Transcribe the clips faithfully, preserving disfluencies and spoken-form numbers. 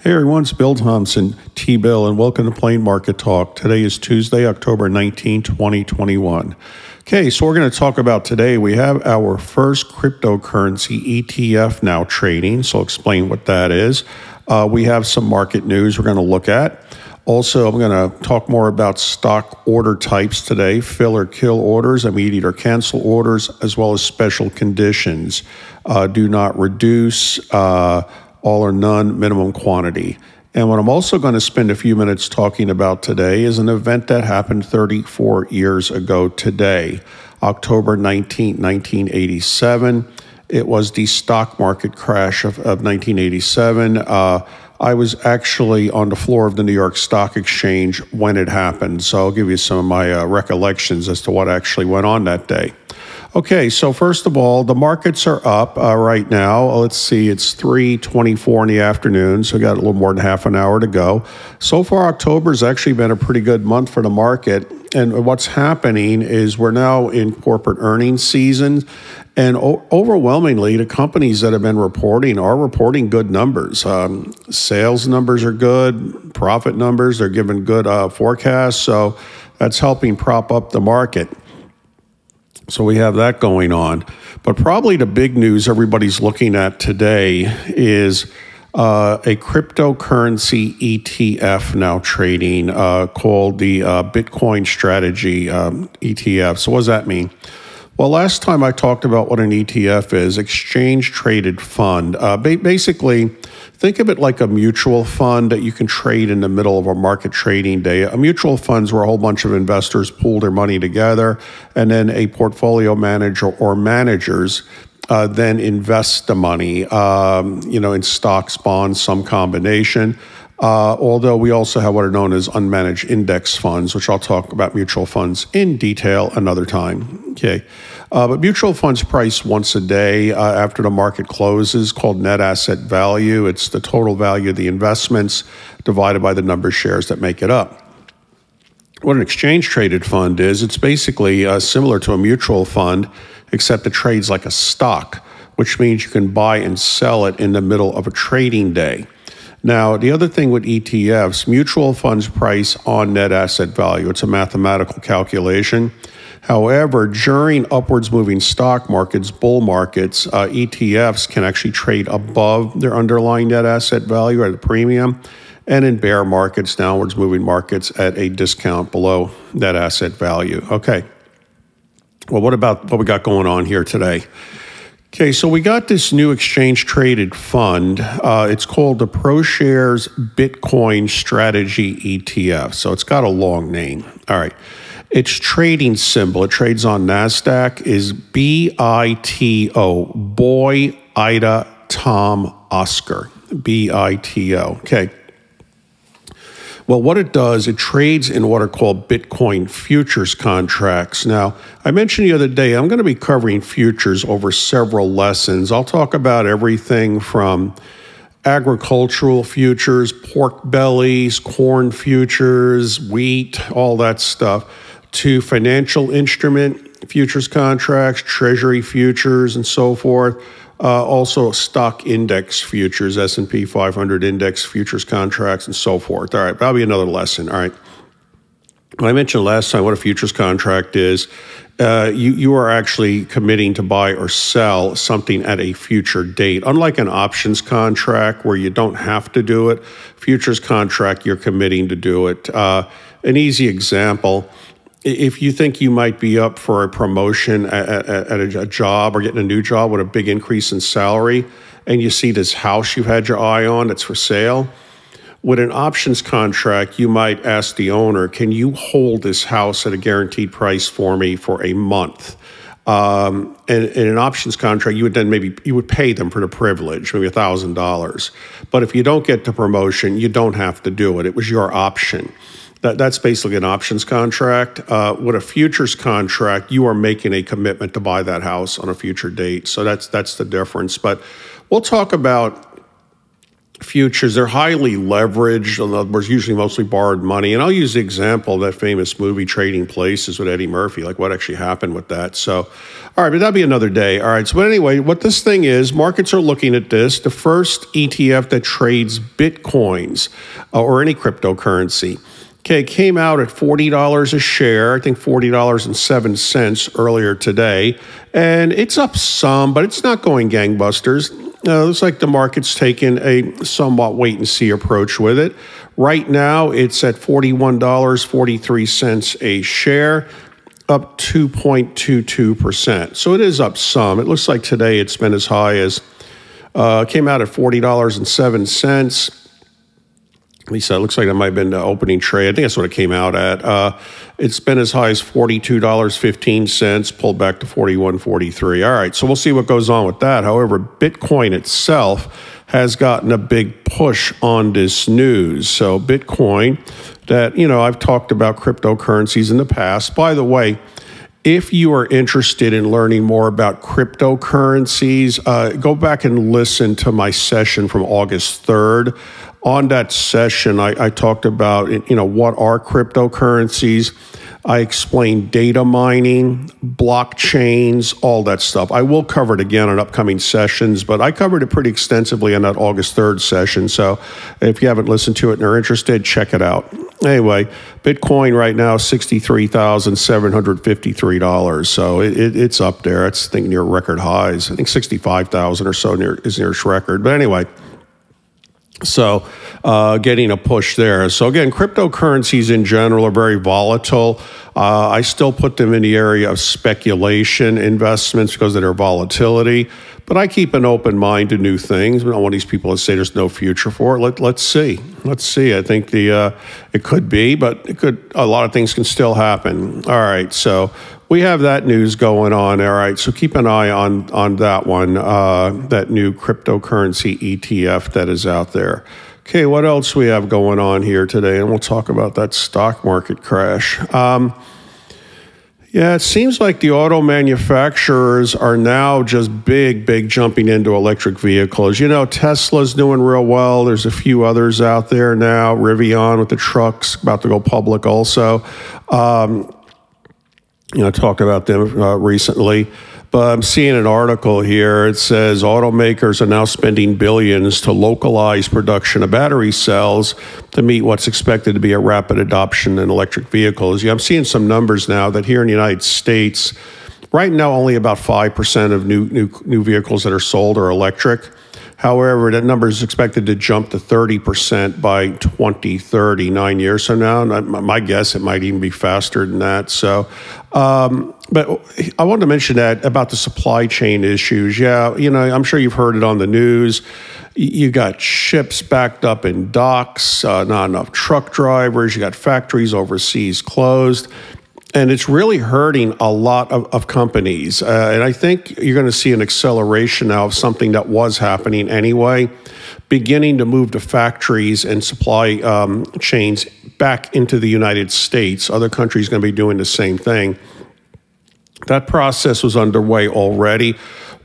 Hey everyone, it's Bill Thompson, T-Bill, and welcome to Plain Market Talk. Today is Tuesday, October nineteenth, twenty twenty-one. Okay, so we're going to talk about today. We have our first cryptocurrency E T F now trading, so I'll explain what that is. Uh, we have some market news we're going to look at. Also, I'm going to talk more about stock order types today, fill or kill orders, immediate or cancel orders, as well as special conditions. Uh, do not reduce, uh, all or none, minimum quantity. And what I'm also going to spend a few minutes talking about today is an event that happened thirty-four years ago today, October nineteenth, nineteen eighty-seven. It was the stock market crash of, of nineteen eighty-seven. Uh, I was actually on the floor of the New York Stock Exchange when it happened, so I'll give you some of my uh, recollections as to what actually went on that day. Okay, so first of all, the markets are up uh, right now. Let's see, it's three twenty-four in the afternoon, so we got a little more than half an hour to go. So far, October's actually been a pretty good month for the market. And what's happening is we're now in corporate earnings season, and overwhelmingly, the companies that have been reporting are reporting good numbers. Um, sales numbers are good, profit numbers, they're giving good uh, forecasts, so that's helping prop up the market. So we have that going on. But probably the big news everybody's looking at today is uh, a cryptocurrency E T F now trading uh, called the uh, Bitcoin Strategy um, E T F. So what does that mean? Well, last time I talked about what an E T F is, exchange traded fund. Uh, ba basically, think of it like a mutual fund that you can trade in the middle of a market trading day. A mutual fund's where a whole bunch of investors pool their money together, and then a portfolio manager or managers uh, then invest the money, um, you know, in stocks, bonds, some combination. Uh, although we also have what are known as unmanaged index funds, which I'll talk about mutual funds in detail another time. Okay, uh, but mutual funds price once a day uh, after the market closes, called net asset value. It's the total value of the investments divided by the number of shares that make it up. What an exchange-traded fund is, it's basically uh, similar to a mutual fund, except it trades like a stock, which means you can buy and sell it in the middle of a trading day. Now, the other thing with E T Fs, mutual funds price on net asset value. It's a mathematical calculation. However, during upwards moving stock markets, bull markets, uh, E T Fs can actually trade above their underlying net asset value at a premium, and in bear markets, downwards moving markets, at a discount below net asset value. Okay, well, what about what we got going on here today? Okay, so we got this new exchange-traded fund. Uh, it's called the ProShares Bitcoin Strategy E T F. So it's got a long name. All right. Its trading symbol, it trades on NASDAQ, is B I T O, Boy, Ida, Tom, Oscar, B I T O. Okay. Well, what it does, it trades in what are called Bitcoin futures contracts. Now, I mentioned the other day, I'm going to be covering futures over several lessons. I'll talk about everything from agricultural futures, pork bellies, corn futures, wheat, all that stuff, to financial instrument futures contracts, treasury futures, and so forth. Uh, also stock index futures, S and P five hundred index futures contracts, and so forth. All right, that'll be another lesson. All right. I mentioned last time what a futures contract is. Uh, you, you are actually committing to buy or sell something at a future date. Unlike an options contract where you don't have to do it, futures contract, you're committing to do it. Uh, an easy example, if you think you might be up for a promotion at, at, at a job or getting a new job with a big increase in salary, and you see this house you've had your eye on that's for sale, with an options contract, you might ask the owner, can you hold this house at a guaranteed price for me for a month? Um, and in an options contract, you would then maybe, you would pay them for the privilege, maybe one thousand dollars. But if you don't get the promotion, you don't have to do it. It was your option. That, that's basically an options contract. Uh, with a futures contract, you are making a commitment to buy that house on a future date. So that's, that's the difference. But we'll talk about futures. They're highly leveraged. In other words, usually mostly borrowed money. And I'll use the example of that famous movie Trading Places with Eddie Murphy, like what actually happened with that. So, all right, but that'll be another day. All right, so but anyway, what this thing is, markets are looking at this, the first E T F that trades Bitcoins uh, or any cryptocurrency. Okay, it came out at forty dollars a share, I think forty dollars and seven cents earlier today. And it's up some, but it's not going gangbusters. Uh, it looks like the market's taken a somewhat wait-and-see approach with it. Right now, it's at forty-one dollars and forty-three cents a share, up two point two two percent. So it is up some. It looks like today it's been as high as, uh, came out at forty dollars and seven cents. At least that looks like that might have been the opening trade. I think that's what it came out at. Uh, it's been as high as forty-two dollars and fifteen cents, pulled back to forty-one dollars and forty-three cents. All right, so we'll see what goes on with that. However, Bitcoin itself has gotten a big push on this news. So Bitcoin, that, you know, I've talked about cryptocurrencies in the past. By the way, if you are interested in learning more about cryptocurrencies, uh, go back and listen to my session from August third. On that session, I, I talked about, you know, what are cryptocurrencies. I explained data mining, blockchains, all that stuff. I will cover it again on upcoming sessions, but I covered it pretty extensively on that August third session. So if you haven't listened to it and are interested, check it out. Anyway, Bitcoin right now, sixty-three thousand seven hundred fifty-three dollars. So it, it, it's up there. It's, I think, near record highs. I think sixty-five thousand or so near, is near its record. But anyway, so uh, getting a push there. So again, cryptocurrencies in general are very volatile. Uh, I still put them in the area of speculation investments because of their volatility. But I keep an open mind to new things. I'm not one of these people that say there's no future for it. Let, let's see. Let's see. I think the uh, it could be, but it could. A lot of things can still happen. All right. So we have that news going on. All right. So keep an eye on on that one. Uh, that new cryptocurrency E T F that is out there. Okay. What else we have going on here today? And we'll talk about that stock market crash. Um, Yeah, it seems like the auto manufacturers are now just big, big jumping into electric vehicles. You know, Tesla's doing real well. There's a few others out there now. Rivian with the trucks, about to go public also. Um, you know, I talked about them uh, recently. But I'm seeing an article here. It says automakers are now spending billions to localize production of battery cells to meet what's expected to be a rapid adoption in electric vehicles. Yeah, I'm seeing some numbers now that here in the United States, right now only about five percent of new, new, new vehicles that are sold are electric. However, that number is expected to jump to thirty percent by twenty thirty, nine years from now. And my guess, it might even be faster than that. So, um, but I wanted to mention that about the supply chain issues. Yeah, you know, I'm sure you've heard it on the news. You got ships backed up in docks, uh, not enough truck drivers. You got factories overseas closed. And it's really hurting a lot of, of companies. Uh, and I think you're going to see an acceleration now of something that was happening anyway, beginning to move to factories and supply um, chains back into the United States. Other countries are going to be doing the same thing. That process was underway already.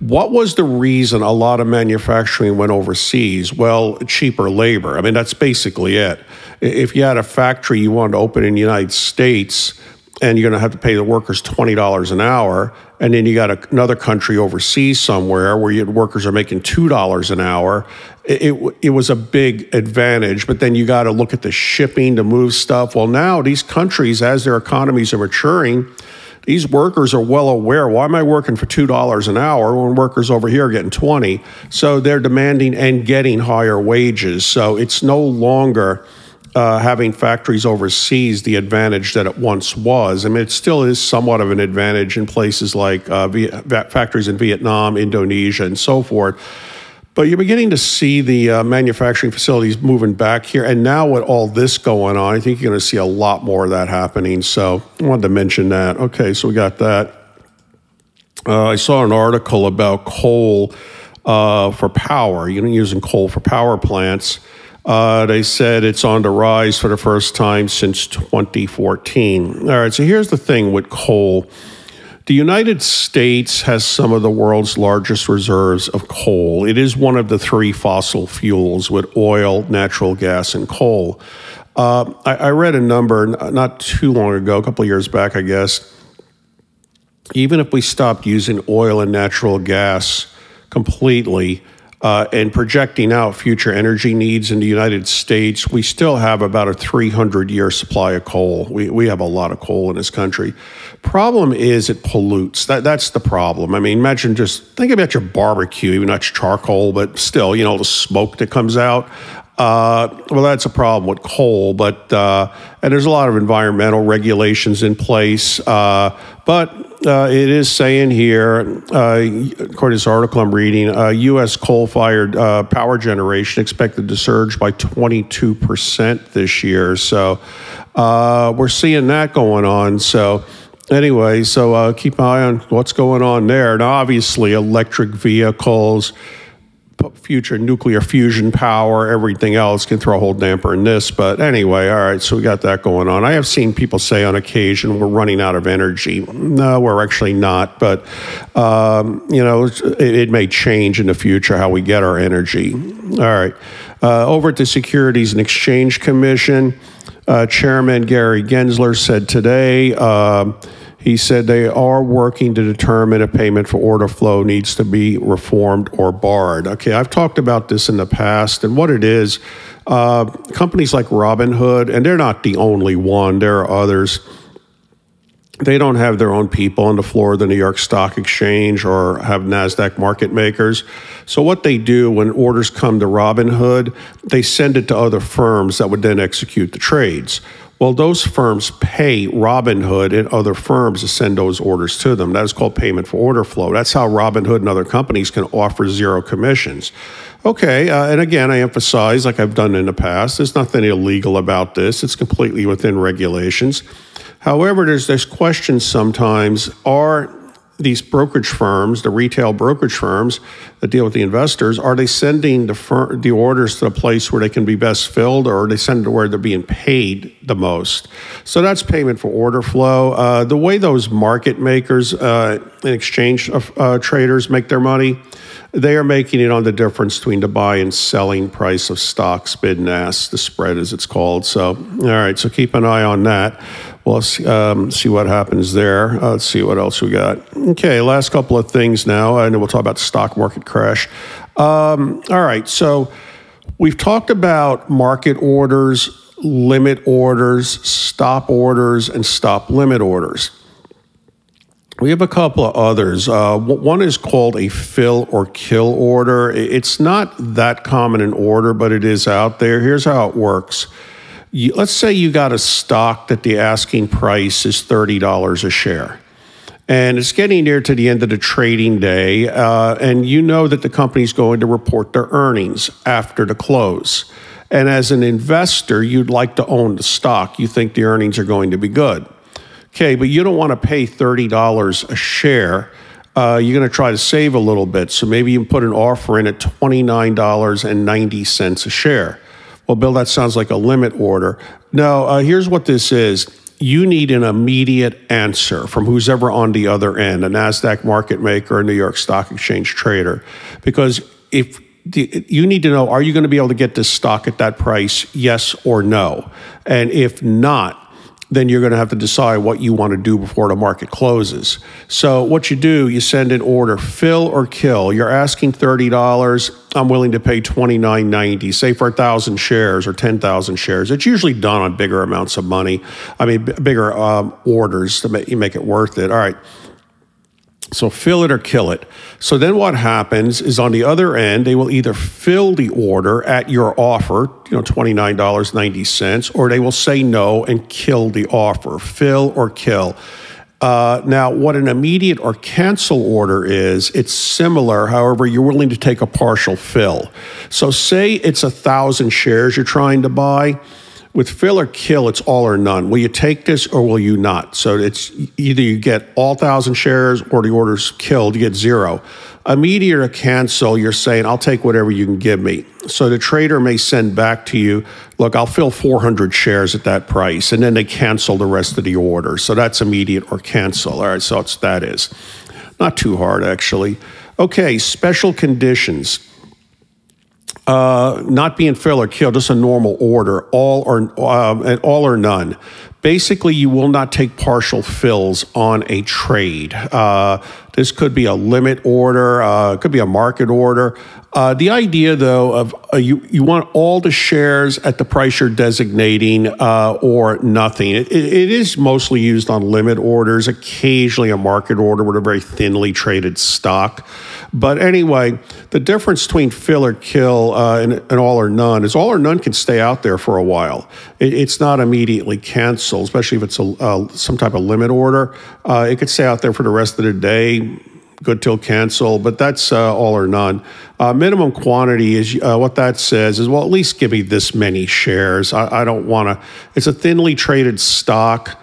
What was the reason a lot of manufacturing went overseas? Well, cheaper labor. I mean, that's basically it. If you had a factory you wanted to open in the United States, and you're going to have to pay the workers twenty dollars an hour, and then you got a, another country overseas somewhere where your workers are making two dollars an hour, it, it, it was a big advantage. But then you got to look at the shipping to move stuff. Well, now these countries, as their economies are maturing, these workers are well aware, why am I working for two dollars an hour when workers over here are getting twenty? So they're demanding and getting higher wages. So it's no longer Uh, having factories overseas the advantage that it once was. I mean, it still is somewhat of an advantage in places like uh, factories in Vietnam, Indonesia, and so forth. But you're beginning to see the uh, manufacturing facilities moving back here. And now with all this going on, I think you're going to see a lot more of that happening. So I wanted to mention that. Okay, so we got that. Uh, I saw an article about coal uh, for power, you know, using coal for power plants. Uh, they said it's on the rise for the first time since twenty fourteen. All right, so here's the thing with coal. The United States has some of the world's largest reserves of coal. It is one of the three fossil fuels with oil, natural gas, and coal. Uh, I, I read a number not too long ago, a couple of years back, I guess. Even if we stopped using oil and natural gas completely uh, and projecting out future energy needs in the United States, we still have about a three hundred year supply of coal. We, we have a lot of coal in this country. Problem is it pollutes. That, that's the problem. I mean, imagine just, think about your barbecue, even not charcoal, but still, you know, the smoke that comes out. Uh, well, that's a problem with coal, but, uh, and there's a lot of environmental regulations in place. Uh, but uh, it is saying here, uh, according to this article I'm reading, uh, U S coal-fired uh, power generation expected to surge by twenty-two percent this year. So uh, we're seeing that going on. So anyway, so uh, keep an eye on what's going on there. And obviously electric vehicles, future nuclear fusion power, everything else can throw a whole damper in this. But anyway, all right, so we got that going on. I have seen people say on occasion we're running out of energy. No, we're actually not. But, um, you know, it, it may change in the future how we get our energy. All right. Uh, over at the Securities and Exchange Commission, uh, Chairman Gary Gensler said today, uh, he said they are working to determine if payment for order flow needs to be reformed or barred. Okay, I've talked about this in the past, and what it is, uh, companies like Robinhood, and they're not the only one, there are others, they don't have their own people on the floor of the New York Stock Exchange or have NASDAQ market makers. So what they do when orders come to Robinhood, they send it to other firms that would then execute the trades. Well, those firms pay Robinhood and other firms to send those orders to them. That is called payment for order flow. That's how Robinhood and other companies can offer zero commissions. Okay, uh, and again, I emphasize, like I've done in the past, there's nothing illegal about this. It's completely within regulations. However, there's this question sometimes, are these brokerage firms, the retail brokerage firms that deal with the investors, are they sending the, fir- the orders to the place where they can be best filled, or are they sending to where they're being paid the most? So that's payment for order flow. Uh, the way those market makers uh, and exchange uh, traders make their money, they are making it on the difference between the buy and selling price of stocks, bid and ask, the spread as it's called. So, all right, so keep an eye on that. We'll see, um, see what happens there. Uh, let's see what else we got. Okay, last couple of things now, and then we'll talk about the stock market crash. Um, all right, so we've talked about market orders, limit orders, stop orders, and stop limit orders. We have a couple of others. Uh, one is called a fill or kill order. It's not that common an order, but it is out there. Here's how it works. You, let's say you got a stock that the asking price is thirty dollars a share, and it's getting near to the end of the trading day, uh, and you know that the company's going to report their earnings after the close. And as an investor, you'd like to own the stock. You think the earnings are going to be good. Okay, but you don't want to pay thirty dollars a share. Uh, you're going to try to save a little bit. So maybe you put an offer in at twenty-nine ninety a share. Well, Bill, that sounds like a limit order. No, uh, here's what this is. You need an immediate answer from who's ever on the other end, a NASDAQ market maker, a New York Stock Exchange trader. Because if the, you need to know, are you going to be able to get this stock at that price, yes or no? And if not, then you're going to have to decide what you want to do before the market closes. So what you do, you send an order, fill or kill. You're asking thirty dollars. I'm willing to pay twenty-nine ninety, say for one thousand shares or ten thousand shares. It's usually done on bigger amounts of money. I mean, b- bigger um, orders to make, you make it worth it. All right. So fill it or kill it. So then what happens is on the other end, they will either fill the order at your offer, you know, twenty-nine ninety, or they will say no and kill the offer, fill or kill. Uh, now, what an immediate or cancel order is, it's similar. However, you're willing to take a partial fill. So say it's a thousand shares you're trying to buy. with fill or kill, it's all or none. Will you take this or will you not? So it's either you get all thousand shares or the order's killed, you get zero. Immediate or cancel, you're saying, I'll take whatever you can give me. So the trader may send back to you, look, I'll fill four hundred shares at that price, and then they cancel the rest of the order. So that's immediate or cancel. All right, so it's, that is. Not too hard, actually. Okay, special conditions. Uh, not being fill or kill, just a normal order, all or, uh, all or none. Basically, you will not take partial fills on a trade. Uh, this could be a limit order, uh, it could be a market order. Uh, the idea, though, of uh, you, you want all the shares at the price you're designating uh, or nothing. It, it is mostly used on limit orders, occasionally a market order with a very thinly traded stock. But anyway, the difference between fill or kill uh, and, and all or none is all or none can stay out there for a while. It, it's not immediately canceled, especially if it's a, uh, some type of limit order. Uh, it could stay out there for the rest of the day, good till cancel, but that's uh, all or none. Uh, minimum quantity is, uh, what that says is, well, at least give me this many shares. I, I don't want to, it's a thinly traded stock.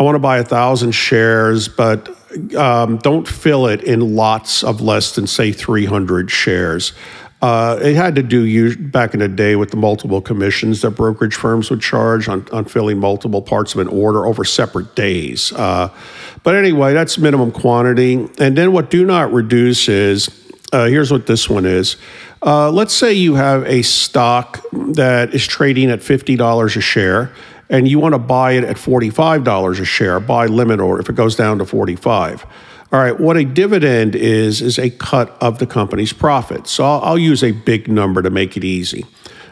I want to buy a thousand shares, but um, don't fill it in lots of less than, say, three hundred shares. Uh, it had to do back in the day with the multiple commissions that brokerage firms would charge on, on filling multiple parts of an order over separate days. Uh, but anyway, that's minimum quantity. And then what do not reduce is, uh, here's what this one is. Uh, let's say you have a stock that is trading at fifty dollars a share, and you want to buy it at forty-five dollars a share, buy limit order if it goes down to forty-five dollars. All right, what a dividend is, is a cut of the company's profit. So I'll, I'll use a big number to make it easy.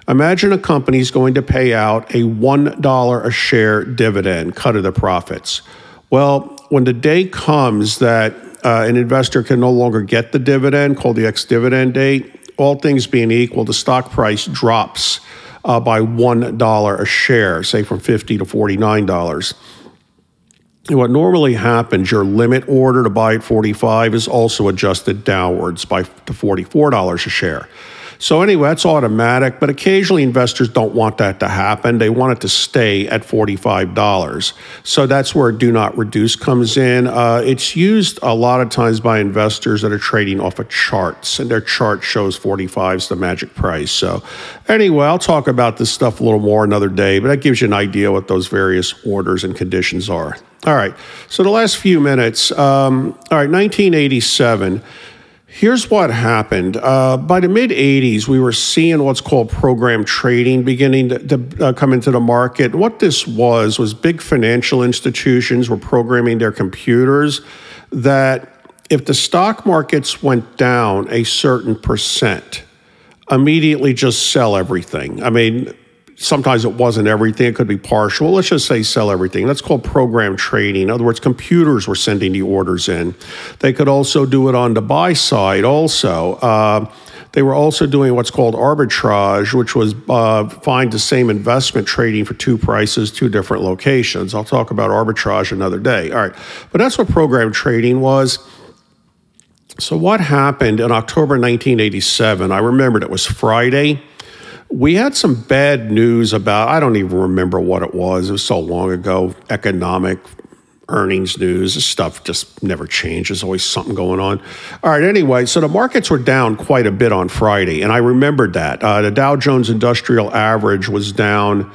Imagine a company's going to pay out a one dollar a share dividend, cut of the profits. Well, when the day comes that uh, an investor can no longer get the dividend, called the ex-dividend date, all things being equal, the stock price drops uh, by one dollar a share, say from fifty dollars to forty-nine dollars. And what normally happens, your limit order to buy at forty-five is also adjusted downwards by to forty-four dollars a share. So anyway, that's automatic, but occasionally investors don't want that to happen. They want it to stay at forty-five dollars. So that's where do not reduce comes in. Uh, it's used a lot of times by investors that are trading off of charts, and their chart shows forty-five is the magic price. So anyway, I'll talk about this stuff a little more another day, but that gives you an idea what those various orders and conditions are. All right, so the last few minutes, um, all right, nineteen eighty-seven. Here's what happened. Uh, by the mid eighties, we were seeing what's called program trading beginning to, to uh, come into the market. What this was, was big financial institutions were programming their computers that if the stock markets went down a certain percent, immediately just sell everything. I mean, sometimes it wasn't everything. It could be partial. Let's just say sell everything. That's called program trading. In other words, computers were sending the orders in. They could also do it on the buy side also. Uh, they were also doing what's called arbitrage, which was uh, find the same investment trading for two prices, two different locations. I'll talk about arbitrage another day. All right. But that's what program trading was. So what happened in October nineteen eighty-seven? I remembered it was Friday. We had some bad news about, I don't even remember what it was. It was so long ago. Economic earnings news. This stuff just never changes. There's always something going on. All right, anyway, so the markets were down quite a bit on Friday, and I remembered that. Uh, the Dow Jones Industrial Average was down,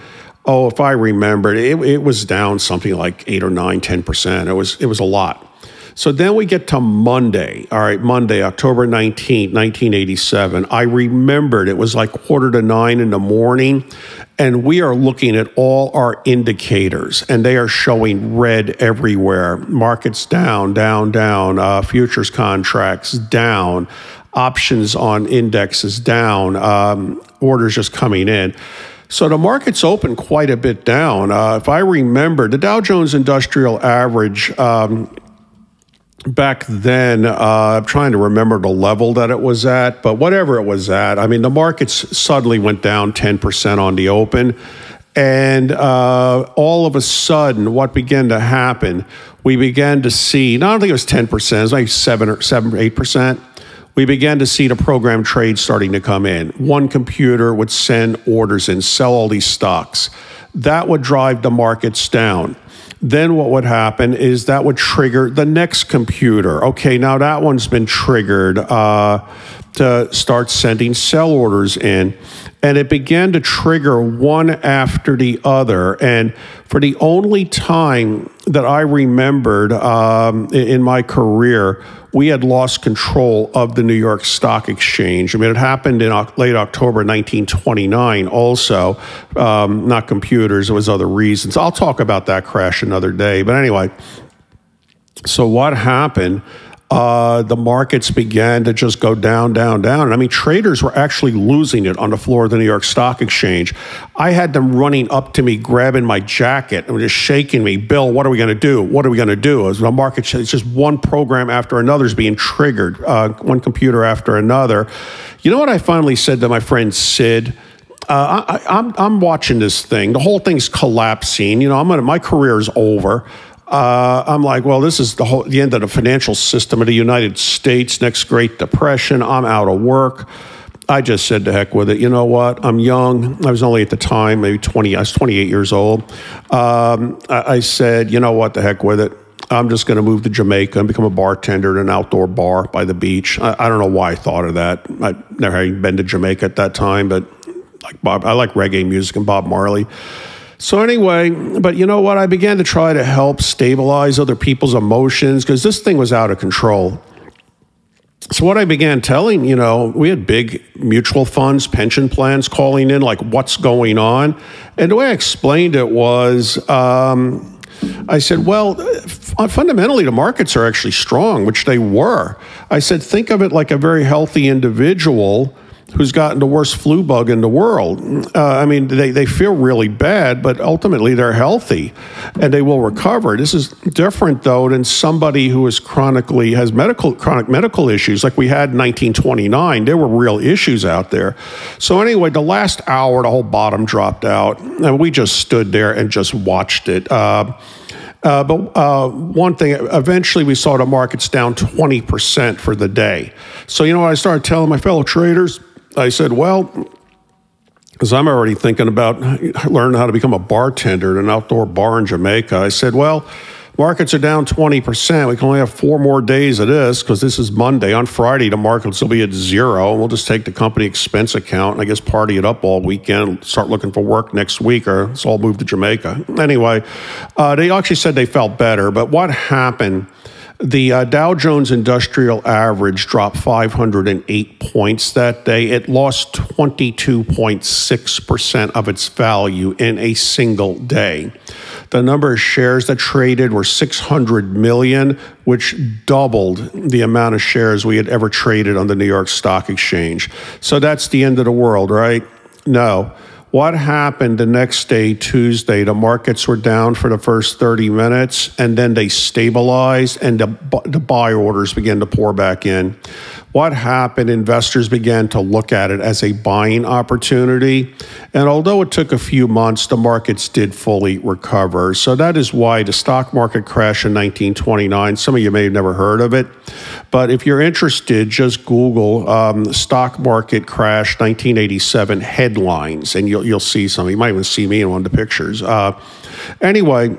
oh, if I remembered, it, it was down something like eight or nine, ten percent. It was, it was a lot. So then we get to Monday, all right, Monday, October nineteenth, nineteen eighty-seven. I remembered it was like quarter to nine in the morning, and we are looking at all our indicators, and they are showing red everywhere. Markets down, down, down, uh, futures contracts down, options on indexes down, um, orders just coming in. So the markets opened quite a bit down. Uh, if I remember, the Dow Jones Industrial Average, um, back then, uh, I'm trying to remember the level that it was at, but whatever it was at, I mean, the markets suddenly went down ten percent on the open. And uh, all of a sudden, what began to happen, we began to see, no, I don't think it was ten percent, it was like seven or eight percent. We began to see the program trade starting to come in. One computer would send orders in, sell all these stocks. that would drive the markets down. Then what would happen is that would trigger the next computer. Okay, now that one's been triggered uh, to start sending sell orders in. And it began to trigger one after the other. And for the only time that I remembered um, in my career, we had lost control of the New York Stock Exchange. I mean, it happened in late October nineteen twenty-nine also. Um, not computers, it was other reasons. I'll talk about that crash another day. But anyway, so what happened? Uh, the markets began to just go down, down, down. And I mean, traders were actually losing it on the floor of the New York Stock Exchange. I had them running up to me, grabbing my jacket, and just shaking me. Bill, what are we going to do? What are we going to do? As the market, it's just one program after another is being triggered, uh, one computer after another. You know what I finally said to my friend Sid? Uh, I, I'm, I'm watching this thing. The whole thing's collapsing. You know, I'm gonna, my career is over. Uh, I'm like, well, this is the, whole, the end of the financial system of the United States, next Great Depression. I'm out of work. I just said to heck with it. You know what? I'm young. I was only at the time, maybe twenty. I was twenty-eight years old. Um, I, I said, you know what? The heck with it. I'm just going to move to Jamaica and become a bartender at an outdoor bar by the beach. I, I don't know why I thought of that. I never had been to Jamaica at that time, but like Bob, I like reggae music and Bob Marley. So anyway, but you know what? I began to try to help stabilize other people's emotions because this thing was out of control. So what I began telling, you know, we had big mutual funds, pension plans calling in, like, what's going on? And the way I explained it was, um, I said, well, fundamentally, the markets are actually strong, which they were. I said, think of it like a very healthy individual who's gotten the worst flu bug in the world. Uh, I mean, they, they feel really bad, but ultimately they're healthy and they will recover. This is different, though, than somebody who is chronically, has medical chronic medical issues like we had in nineteen twenty-nine. There were real issues out there. So anyway, the last hour, the whole bottom dropped out and we just stood there and just watched it. Uh, uh, but uh, one thing, eventually we saw the markets down twenty percent for the day. So you know what I started telling my fellow traders? I said, well, because I'm already thinking about learning how to become a bartender at an outdoor bar in Jamaica. I said, well, markets are down twenty percent. We can only have four more days of this because this is Monday. On Friday, the markets will be at zero. And we'll just take the company expense account and I guess party it up all weekend, start looking for work next week, or let's all move to Jamaica. Anyway, uh, they actually said they felt better. But what happened? The uh, Dow Jones Industrial Average dropped five hundred eight points that day. It lost twenty-two point six percent of its value in a single day. The number of shares that traded were six hundred million, which doubled the amount of shares we had ever traded on the New York Stock Exchange. So that's the end of the world, right? No. What happened the next day, Tuesday? The markets were down for the first thirty minutes, and then they stabilized, and the, the buy orders began to pour back in. What happened? Investors began to look at it as a buying opportunity. And although it took a few months, the markets did fully recover. So that is why the stock market crash in nineteen twenty-nine, some of you may have never heard of it. But if you're interested, just Google um, stock market crash nineteen eighty-seven headlines, and you'll, you'll see something. You might even see me in one of the pictures. Uh, anyway,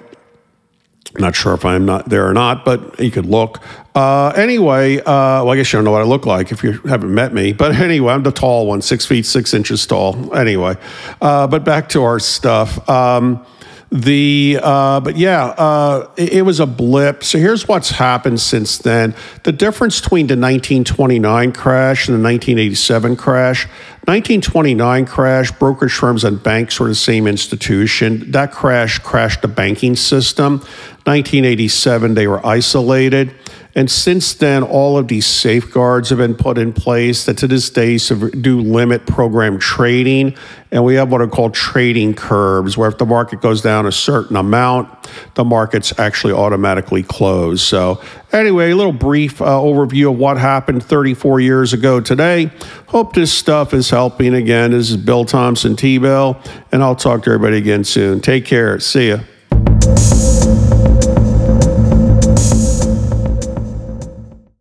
not sure if I'm not there or not, but you could look. Uh, anyway, uh, well, I guess you don't know what I look like if you haven't met me. But anyway, I'm the tall one, six feet, six inches tall. Anyway, uh, but back to our stuff. Um, the uh, But yeah, uh, it, it was a blip. So here's what's happened since then. The difference between the nineteen twenty-nine crash and the nineteen eighty-seven crash, nineteen twenty-nine crash, brokerage firms and banks were the same institution. That crash crashed the banking system. nineteen eighty-seven, they were isolated. And since then, all of these safeguards have been put in place that to this day do limit program trading. And we have what are called trading curbs, where if the market goes down a certain amount, the market's actually automatically closed. So anyway, a little brief uh, overview of what happened thirty-four years ago today. Hope this stuff is helping again. This is Bill Thompson, T-Bell, and I'll talk to everybody again soon. Take care. See ya.